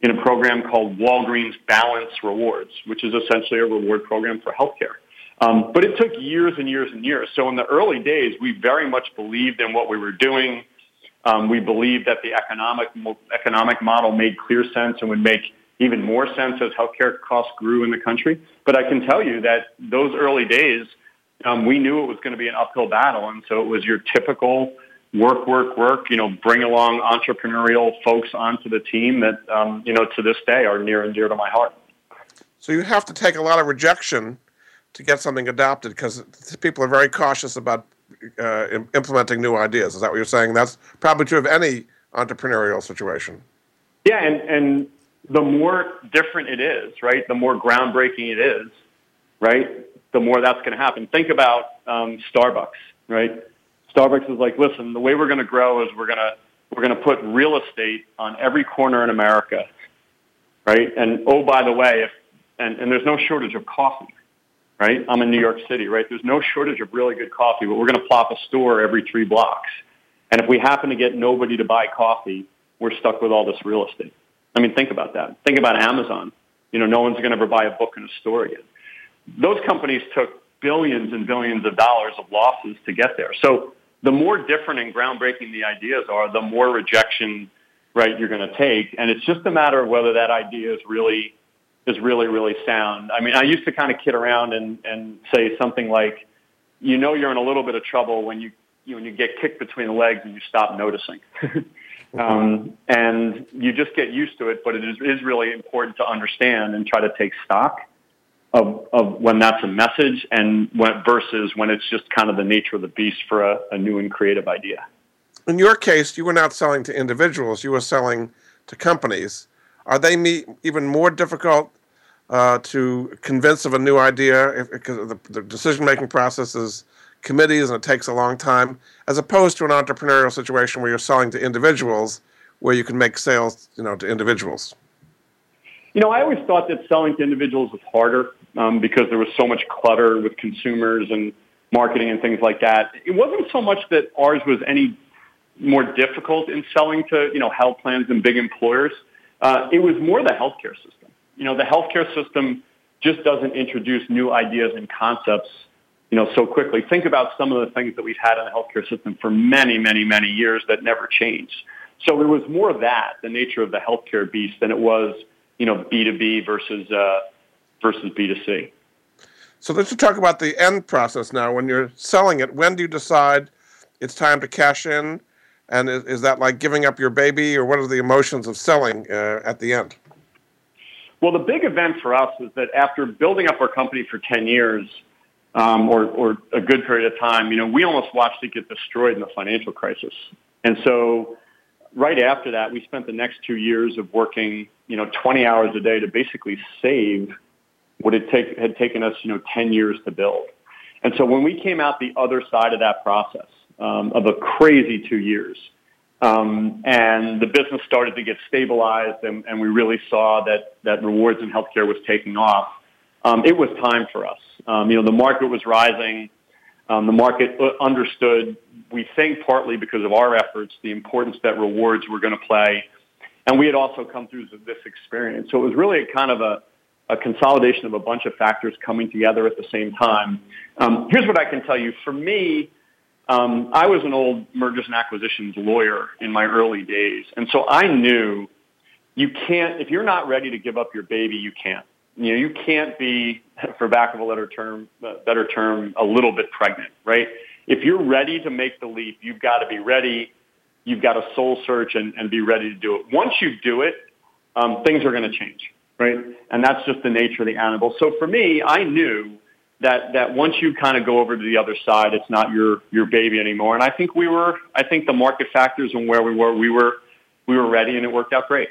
in a program called Walgreens Balance Rewards, which is essentially a reward program for healthcare. Um, but it took years and years and years. So in the early days, we very much believed in what we were doing. Um, we believed that the economic economic model made clear sense and would make even more sense as healthcare costs grew in the country. But I can tell you that those early days, Um, we knew it was going to be an uphill battle, and so it was your typical work, work, work, you know, bring along entrepreneurial folks onto the team that, um, you know, to this day are near and dear to my heart. So you have to take a lot of rejection to get something adopted because people are very cautious about uh, implementing new ideas. Is that what you're saying? That's probably true of any entrepreneurial situation. Yeah, and, and the more different it is, right, the more groundbreaking it is, right, the more that's going to happen. Think about um, Starbucks, right? Starbucks is like, listen, the way we're going to grow is we're going to we're going to put real estate on every corner in America, right? And oh, by the way, if and, and there's no shortage of coffee, right? I'm in New York City, right? There's no shortage of really good coffee, but we're going to plop a store every three blocks. And if we happen to get nobody to buy coffee, we're stuck with all this real estate. I mean, think about that. Think about Amazon. You know, no one's going to ever buy a book in a store again. Those companies took billions and billions of dollars of losses to get there. So the more different and groundbreaking the ideas are, the more rejection, right, you're going to take. And it's just a matter of whether that idea is really, is really, really sound. I mean, I used to kind of kid around and, and say something like, you know, you're in a little bit of trouble when you, you when you get kicked between the legs and you stop noticing. um, and you just get used to it, but it is, is really important to understand and try to take stock Of, of when that's a message and when versus when it's just kind of the nature of the beast for a, a new and creative idea. In your case, you were not selling to individuals. You were selling to companies. Are they me, even more difficult uh, to convince of a new idea because the, the decision-making process is committees and it takes a long time, as opposed to an entrepreneurial situation where you're selling to individuals, where you can make sales, you know, to individuals? You know, I always thought that selling to individuals was harder um, because there was so much clutter with consumers and marketing and things like that. It wasn't so much that ours was any more difficult in selling to, you know, health plans and big employers. Uh, it was more the healthcare system. You know, the healthcare system just doesn't introduce new ideas and concepts, you know, so quickly. Think about some of the things that we've had in the healthcare system for many, many, many years that never changed. So it was more that, the nature of the healthcare beast, than it was, you know, B two B versus uh, versus B two C. So let's talk about the end process now. When you're selling it, when do you decide it's time to cash in? And is, is that like giving up your baby, or what are the emotions of selling uh, at the end? Well, the big event for us is that after building up our company for ten years um, or, or a good period of time, you know, we almost watched it get destroyed in the financial crisis. And so right after that, we spent the next two years of working, you know, twenty hours a day to basically save what it take, had taken us, you know, ten years to build. And so when we came out the other side of that process um, of a crazy two years, um, and the business started to get stabilized, and, and we really saw that that rewards in healthcare was taking off, um, it was time for us. Um, you know, the market was rising. Um, the market understood, we think partly because of our efforts, the importance that rewards were going to play. And we had also come through this experience. So it was really a kind of a, a consolidation of a bunch of factors coming together at the same time. Um, here's what I can tell you. For me, um, I was an old mergers and acquisitions lawyer in my early days. And so I knew you can't, if you're not ready to give up your baby, you can't. You know, you can't be, for lack of a better term, better term, a little bit pregnant, right? If you're ready to make the leap, you've got to be ready. You've got to soul search and, and be ready to do it. Once you do it, um, things are going to change, right? And that's just the nature of the animal. So for me, I knew that that once you kind of go over to the other side, it's not your your baby anymore. And I think we were, I think the market factors and where we were, we were, we were ready, and it worked out great.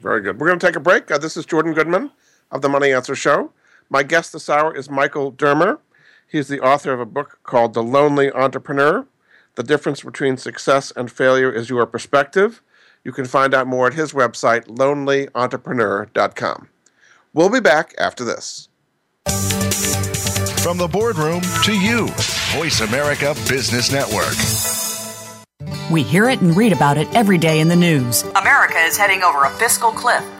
Very good. We're going to take a break. Uh, this is Jordan Goodman of The Money Answer Show. My guest this hour is Michael Dermer. He's the author of a book called The Lonely Entrepreneur. The difference between success and failure is your perspective. You can find out more at his website, lonely entrepreneur dot com. We'll be back after this. From the boardroom to you, Voice America Business Network. We hear it and read about it every day in the news. America is heading over a fiscal cliff.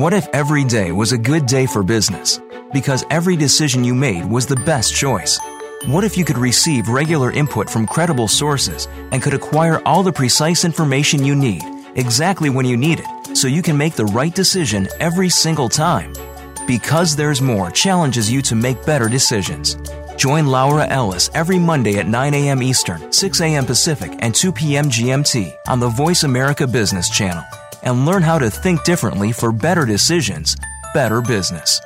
What if every day was a good day for business? because every decision you made was the best choice. What if you could receive regular input from credible sources and could acquire all the precise information you need, exactly when you need it, so you can make the right decision every single time? Because There's More challenges you to make better decisions. Join Laura Ellis every Monday at nine a.m. Eastern, six a.m. Pacific, and two p.m. G M T on the Voice America Business Channel and learn how to think differently for better decisions, better business.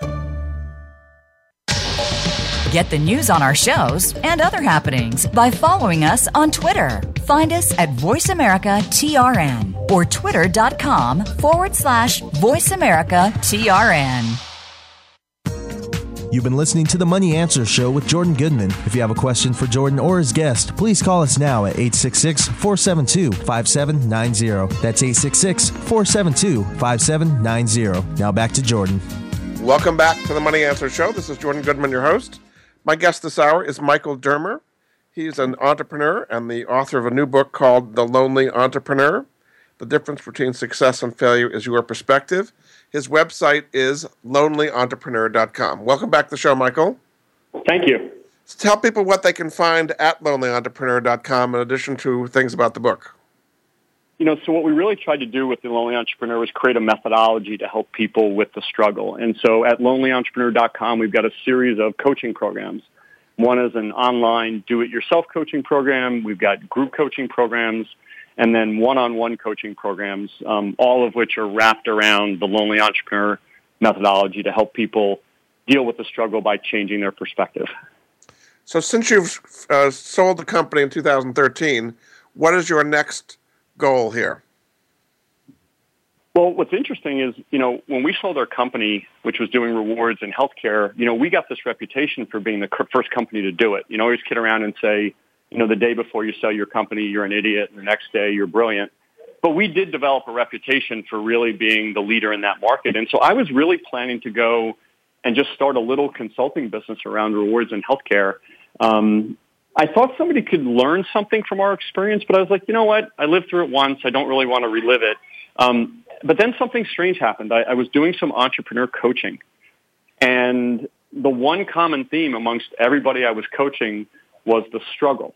Get the news on our shows and other happenings by following us on Twitter. Find us at Voice America T R N or twitter.com forward slash VoiceAmericaTRN. You've been listening to The Money Answer Show with Jordan Goodman. If you have a question for Jordan or his guest, please call us now at eight six six, four seven two, five seven nine zero. That's eight six six, four seven two, five seven nine zero. Now back to Jordan. Welcome back to The Money Answer Show. This is Jordan Goodman, your host. My guest this hour is Michael Dermer. He's an entrepreneur and the author of a new book called The Lonely Entrepreneur. The difference between success and failure is your perspective. His website is lonely entrepreneur dot com. Welcome back to the show, Michael. Thank you. So tell people what they can find at lonely entrepreneur dot com in addition to things about the book. You know, so what we really tried to do with The Lonely Entrepreneur was create a methodology to help people with the struggle. And so at lonely entrepreneur dot com, we've got a series of coaching programs. One is an online do-it-yourself coaching program. We've got group coaching programs. And then one-on-one coaching programs, um, all of which are wrapped around the Lonely Entrepreneur methodology to help people deal with the struggle by changing their perspective. So since you've uh, sold the company in two thousand thirteen, what is your next goal here? Well, what's interesting is, you know, when we sold our company, which was doing rewards in healthcare, you know, we got this reputation for being the first company to do it. You know, always kid around and say, you know, the day before you sell your company, you're an idiot, and the next day you're brilliant. But we did develop a reputation for really being the leader in that market. And so I was really planning to go and just start a little consulting business around rewards in healthcare. Um, I thought somebody could learn something from our experience, but I was like, you know what? I lived through it once. I don't really want to relive it. Um, but then something strange happened. I, I was doing some entrepreneur coaching. And the one common theme amongst everybody I was coaching was the struggle.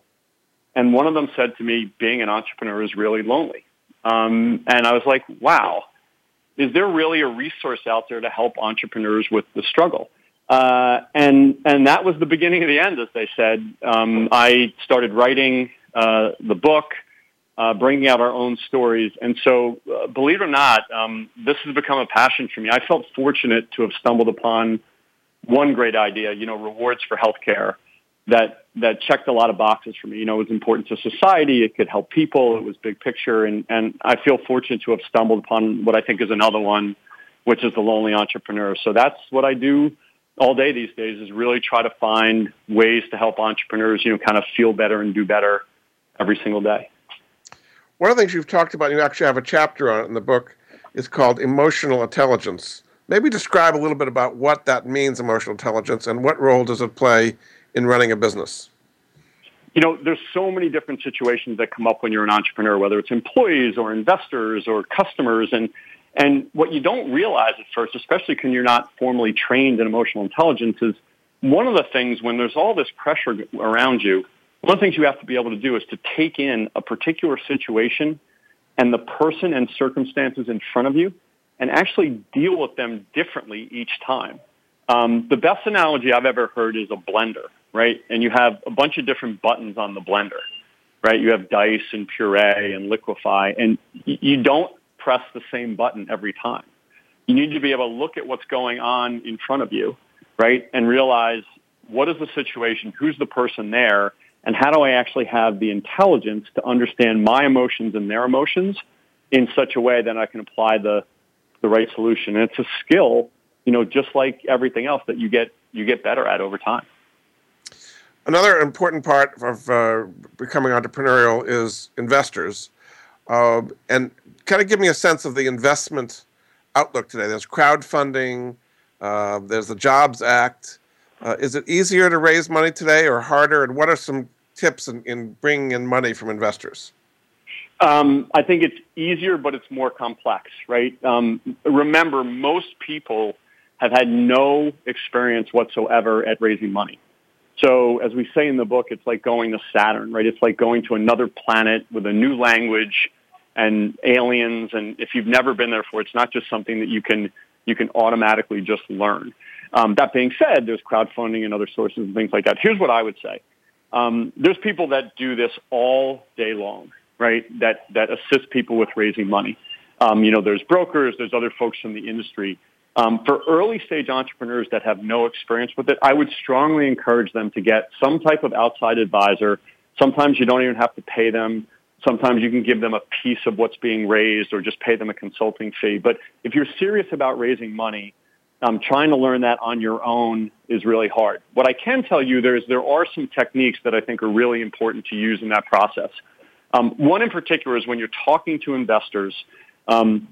And one of them said to me, being an entrepreneur is really lonely. Um, and I was like, wow, is there really a resource out there to help entrepreneurs with the struggle? Uh, and and that was the beginning of the end, as they said. Um, I started writing uh, the book, uh, bringing out our own stories. And so, uh, believe it or not, um, this has become a passion for me. I felt fortunate to have stumbled upon one great idea, you know, rewards for healthcare, that that checked a lot of boxes for me. You know, it was important to society. It could help people. It was big picture. And, and I feel fortunate to have stumbled upon what I think is another one, which is The Lonely Entrepreneur. So that's what I do all day these days, is really try to find ways to help entrepreneurs, you know, kind of feel better and do better every single day. One of the things you've talked about, you actually have a chapter on it in the book, is called emotional intelligence. Maybe describe a little bit about what that means, emotional intelligence, and what role does it play in running a business? You know, there's so many different situations that come up when you're an entrepreneur, whether it's employees or investors or customers. And and what you don't realize at first, especially when you're not formally trained in emotional intelligence, is one of the things when there's all this pressure around you, one of the things you have to be able to do is to take in a particular situation and the person and circumstances in front of you and actually deal with them differently each time. Um, the best analogy I've ever heard is a blender, right? And you have a bunch of different buttons on the blender, right? You have dice and puree and liquefy, and you don't press the same button every time. You need to be able to look at what's going on in front of you, right? And realize, what is the situation? Who's the person there? And how do I actually have the intelligence to understand my emotions and their emotions in such a way that I can apply the, the right solution? And it's a skill, you know, just like everything else that you get you get better at over time. Another important part of uh, becoming entrepreneurial is investors. Uh, and kind of give me a sense of the investment outlook today. There's crowdfunding, uh, there's the Jobs Act. Uh, is it easier to raise money today or harder? And what are some tips in, in bringing in money from investors? Um, I think it's easier, but it's more complex, right? Um, remember, most people have had no experience whatsoever at raising money. So as we say in the book, it's like going to Saturn, right? It's like going to another planet with a new language and aliens. And if you've never been there before, it's not just something that you can you can automatically just learn. Um, that being said, there's crowdfunding and other sources and things like that. Here's what I would say. Um, there's people that do this all day long, right, that, that assist people with raising money. Um, you know, there's brokers, there's other folks in the industry. Um, for early-stage entrepreneurs that have no experience with it, I would strongly encourage them to get some type of outside advisor. Sometimes you don't even have to pay them. Sometimes you can give them a piece of what's being raised or just pay them a consulting fee. But if you're serious about raising money, um, trying to learn that on your own is really hard. What I can tell you there is there are some techniques that I think are really important to use in that process. Um, one in particular is when you're talking to investors, um,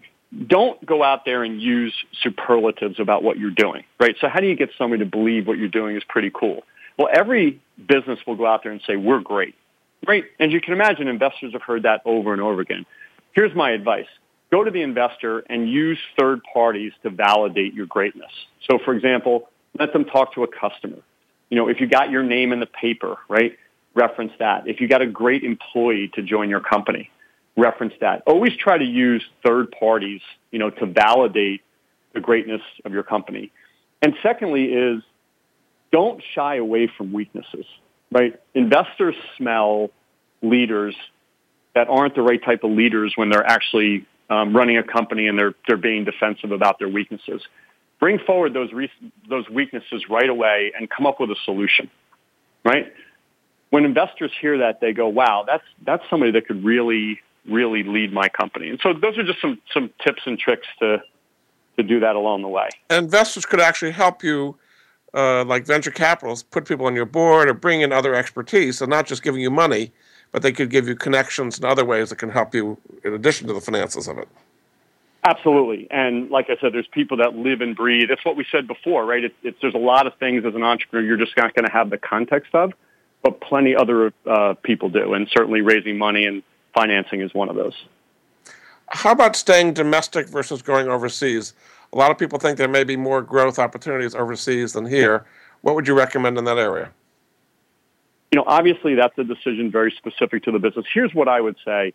don't go out there and use superlatives about what you're doing, right? So how do you get somebody to believe what you're doing is pretty cool? Well, every business will go out there and say, we're great, right? And you can imagine investors have heard that over and over again. Here's my advice. Go to the investor and use third parties to validate your greatness. So, for example, let them talk to a customer. You know, if you got your name in the paper, right, reference that. If you got a great employee to join your company, reference that. Always try to use third parties, you know, to validate the greatness of your company. And secondly is don't shy away from weaknesses, right? Investors smell leaders that aren't the right type of leaders when they're actually um, running a company and they're they're being defensive about their weaknesses. Bring forward those re- those weaknesses right away and come up with a solution, right? When investors hear that, they go, wow, that's that's somebody that could really really lead my company. And so those are just some, some tips and tricks to to do that along the way. And investors could actually help you, uh, like venture capitalists, put people on your board or bring in other expertise. So not just giving you money, but they could give you connections and other ways that can help you in addition to the finances of it. Absolutely. And like I said, there's people that live and breathe. That's what we said before, right? It's, it's, there's a lot of things as an entrepreneur you're just not going to have the context of, but plenty other uh, people do. And certainly raising money and financing is one of those. How about staying domestic versus going overseas? A lot of people think there may be more growth opportunities overseas than here. What would you recommend in that area? You know, obviously that's a decision very specific to the business. Here's what I would say.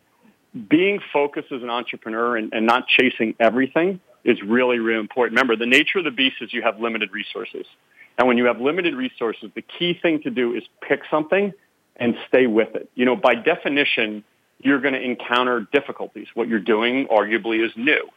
Being focused as an entrepreneur and, and not chasing everything is really, really important. Remember, the nature of the beast is you have limited resources. And when you have limited resources, the key thing to do is pick something and stay with it. You know, by definition, you're going to encounter difficulties. What you're doing arguably is new.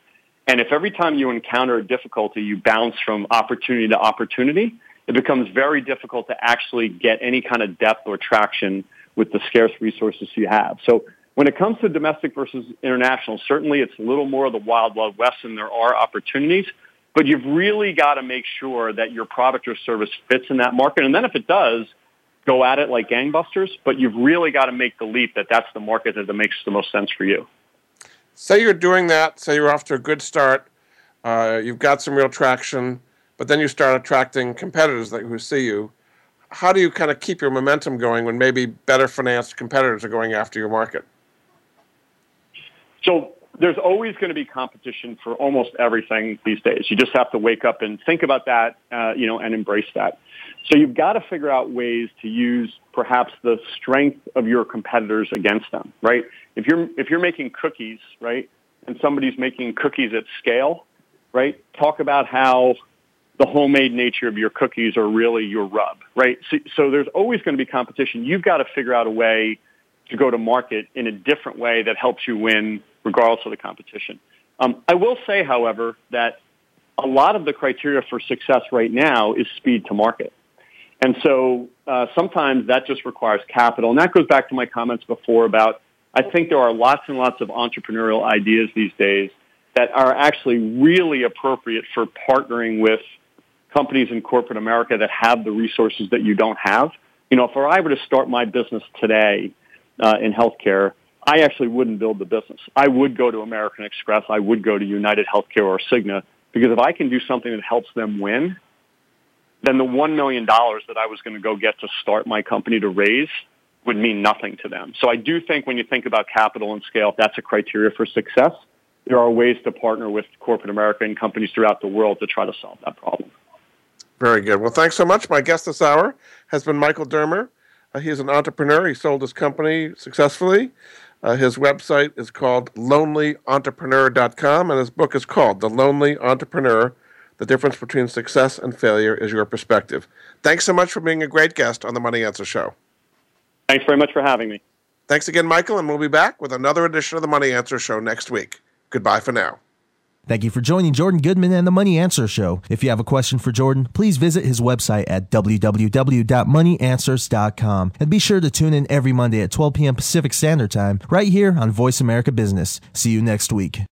And if every time you encounter a difficulty, you bounce from opportunity to opportunity, it becomes very difficult to actually get any kind of depth or traction with the scarce resources you have. So when it comes to domestic versus international, certainly it's a little more of the wild, wild west, and there are opportunities. But you've really got to make sure that your product or service fits in that market. And then if it does, go at it like gangbusters, but you've really got to make the leap that that's the market that makes the most sense for you. Say you're doing that, say you're off to a good start, uh, you've got some real traction, but then you start attracting competitors that, who see you. How do you kind of keep your momentum going when maybe better financed competitors are going after your market? So there's always going to be competition for almost everything these days. You just have to wake up and think about that, uh, you know, and embrace that. So you've got to figure out ways to use perhaps the strength of your competitors against them, right? If you're if you're making cookies, right, and somebody's making cookies at scale, right, talk about how the homemade nature of your cookies are really your rub, right? So, so there's always going to be competition. You've got to figure out a way to go to market in a different way that helps you win regardless of the competition. Um, I will say, however, that a lot of the criteria for success right now is speed to market. And so uh, sometimes that just requires capital. And that goes back to my comments before about I think there are lots and lots of entrepreneurial ideas these days that are actually really appropriate for partnering with companies in corporate America that have the resources that you don't have. You know, if I were to start my business today uh, in healthcare, I actually wouldn't build the business. I would go to American Express. I would go to United Healthcare or Cigna, because if I can do something that helps them win, then the one million dollars that I was going to go get to start my company to raise would mean nothing to them. So I do think when you think about capital and scale, that's a criteria for success. there are ways to partner with corporate America and companies throughout the world to try to solve that problem. Very good. Well, thanks so much. My guest this hour has been Michael Dermer. Uh, he is an entrepreneur. He sold his company successfully. Uh, his website is called lonely entrepreneur dot com, and his book is called The Lonely Entrepreneur, The Difference Between Success and Failure is Your Perspective. Thanks so much for being a great guest on the Money Answer Show. Thanks very much for having me. Thanks again, Michael, and we'll be back with another edition of the Money Answer Show next week. Goodbye for now. Thank you for joining Jordan Goodman and the Money Answer Show. If you have a question for Jordan, please visit his website at w w w dot money answers dot com. And be sure to tune in every Monday at twelve p.m. Pacific Standard Time right here on Voice America Business. See you next week.